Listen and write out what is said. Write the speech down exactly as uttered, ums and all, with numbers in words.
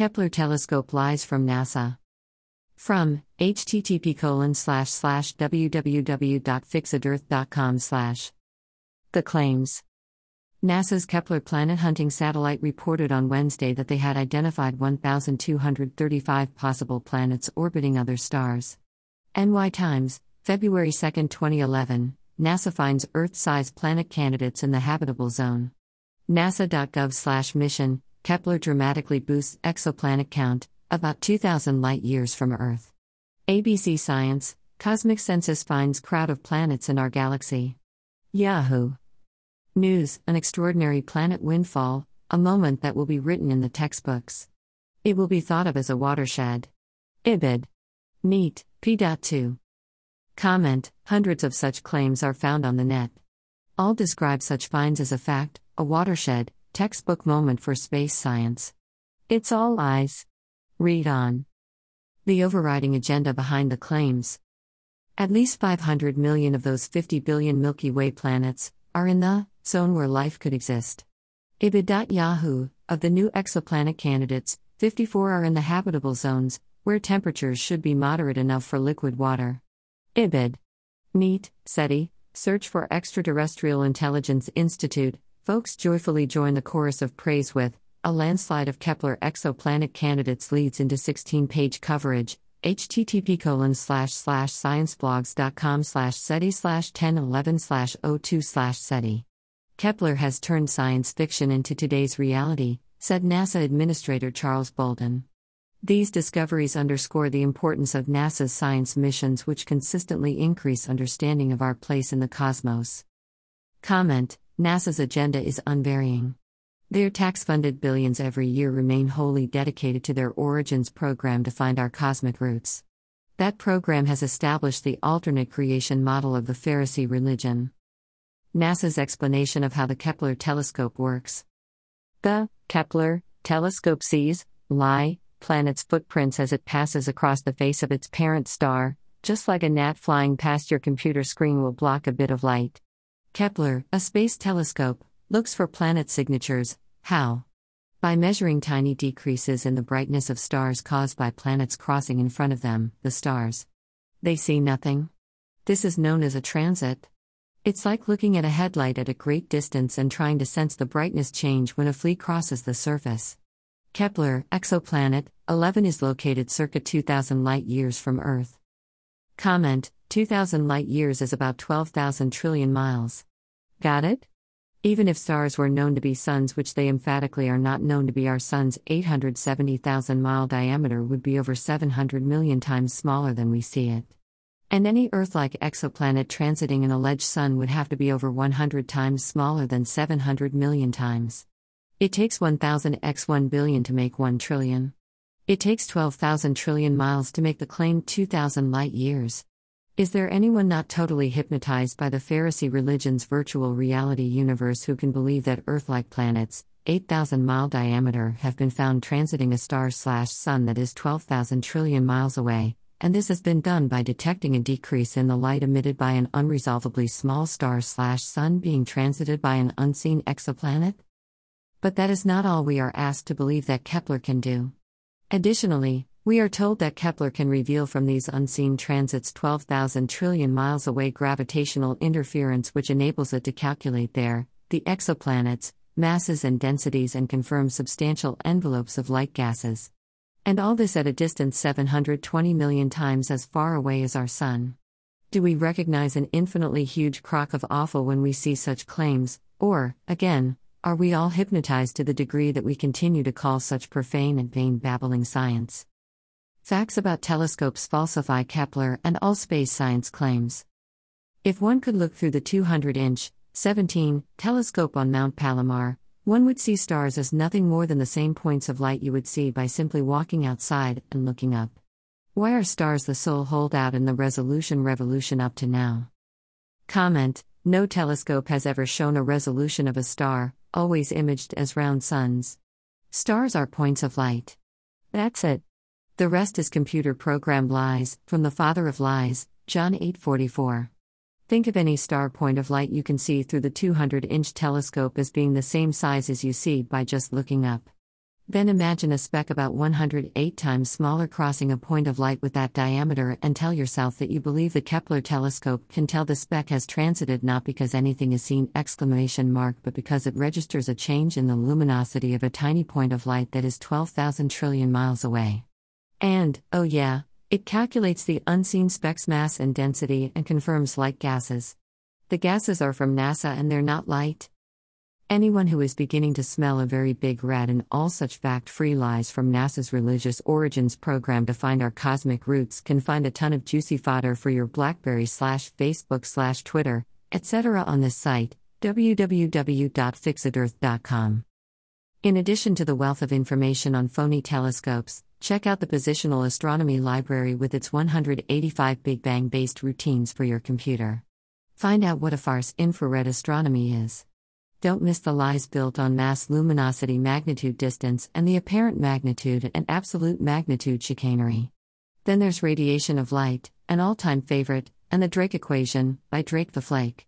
Kepler telescope lies from NASA. From H T T P colon slash slash w w w dot fixedearth dot com slash The claims. NASA's Kepler planet-hunting satellite reported on Wednesday that they had identified one thousand two hundred thirty-five possible planets orbiting other stars. N Y Times, February second, twenty eleven, NASA finds Earth-sized planet candidates in the habitable zone. nasa dot gov slash mission, Kepler dramatically boosts exoplanet count, about two thousand light-years from Earth. A B C Science, Cosmic Census finds crowd of planets in our galaxy. Yahoo! News, an extraordinary planet windfall, a moment that will be written in the textbooks. It will be thought of as a watershed. Ibid. Neat, P two. Comment, hundreds of such claims are found on the net. All describe such finds as a fact, a watershed, textbook moment for space science. It's all lies. Read on. The overriding agenda behind the claims. At least five hundred million of those fifty billion Milky Way planets are in the zone where life could exist. Ibid.Yahoo, of the new exoplanet candidates, fifty-four are in the habitable zones, where temperatures should be moderate enough for liquid water. Ibid. Neat, SETI, Search for Extraterrestrial Intelligence Institute, folks joyfully join the chorus of praise with, a landslide of Kepler exoplanet candidates leads into sixteen-page coverage, H T T P colon slash slash science blogs dot com slash SETI slash ten eleven slash oh two slash SETI. Kepler has turned science fiction into today's reality, said NASA Administrator Charles Bolden. These discoveries underscore the importance of NASA's science missions, which consistently increase understanding of our place in the cosmos. Comment, NASA's agenda is unvarying. Their tax-funded billions every year remain wholly dedicated to their Origins program to find our cosmic roots. That program has established the alternate creation model of the Pharisee religion. NASA's explanation of how the Kepler telescope works. The Kepler telescope sees, lie, planets' footprints as it passes across the face of its parent star, just like a gnat flying past your computer screen will block a bit of light. Kepler, a space telescope, looks for planet signatures. How? By measuring tiny decreases in the brightness of stars caused by planets crossing in front of them, the stars. They see nothing. This is known as a transit. It's like looking at a headlight at a great distance and trying to sense the brightness change when a flea crosses the surface. Kepler, exoplanet, eleven is located circa two thousand light-years from Earth. Comment, two thousand light-years is about twelve thousand trillion miles. Got it? Even if stars were known to be suns, which they emphatically are not known to be our sun's eight hundred seventy thousand mile diameter would be over seven hundred million times smaller than we see it. And any Earth-like exoplanet transiting an alleged sun would have to be over one hundred times smaller than seven hundred million times. It takes one thousand times one billion to make one trillion. It takes twelve thousand trillion miles to make the claimed two thousand light-years. Is there anyone not totally hypnotized by the Pharisee religion's virtual reality universe who can believe that Earth-like planets, eight thousand mile diameter, have been found transiting a star-slash-sun that is twelve thousand trillion miles away, and this has been done by detecting a decrease in the light emitted by an unresolvably small star-slash-sun being transited by an unseen exoplanet? But that is not all we are asked to believe that Kepler can do. Additionally, we are told that Kepler can reveal from these unseen transits twelve thousand trillion miles away gravitational interference which enables it to calculate their, the exoplanets, masses and densities and confirm substantial envelopes of light gases. And all this at a distance seven hundred twenty million times as far away as our sun. Do we recognize an infinitely huge crock of awful when we see such claims, or, again, are we all hypnotized to the degree that we continue to call such profane and vain babbling science? Facts about telescopes falsify Kepler and all space science claims. If one could look through the two hundred inch, seventeen, telescope on Mount Palomar, one would see stars as nothing more than the same points of light you would see by simply walking outside and looking up. Why are stars the sole holdout in the resolution revolution up to now? Comment, no telescope has ever shown a resolution of a star, always imaged as round suns. Stars are points of light. That's it. The rest is computer program lies, from the father of lies, John eight forty-four. Think of any star point of light you can see through the two hundred inch telescope as being the same size as you see by just looking up. Then imagine a speck about one hundred eight times smaller crossing a point of light with that diameter, and tell yourself that you believe the Kepler telescope can tell the speck has transited not because anything is seen exclamation mark but because it registers a change in the luminosity of a tiny point of light that is twelve thousand trillion miles away. And, oh yeah, it calculates the unseen speck's mass and density and confirms light gases. The gases are from NASA and they're not light. Anyone who is beginning to smell a very big rat and all such fact-free lies from NASA's Religious Origins program to find our cosmic roots can find a ton of juicy fodder for your BlackBerry slash Facebook slash Twitter, et cetera on this site, w w w dot fixit earth dot com. In addition to the wealth of information on phony telescopes, check out the Positional Astronomy Library with its one hundred eighty-five Big Bang-based routines for your computer. Find out what a farce infrared astronomy is. Don't miss the lies built on mass luminosity magnitude distance and the apparent magnitude and absolute magnitude chicanery. Then there's radiation of light, an all-time favorite, and the Drake equation, by Drake the Flake.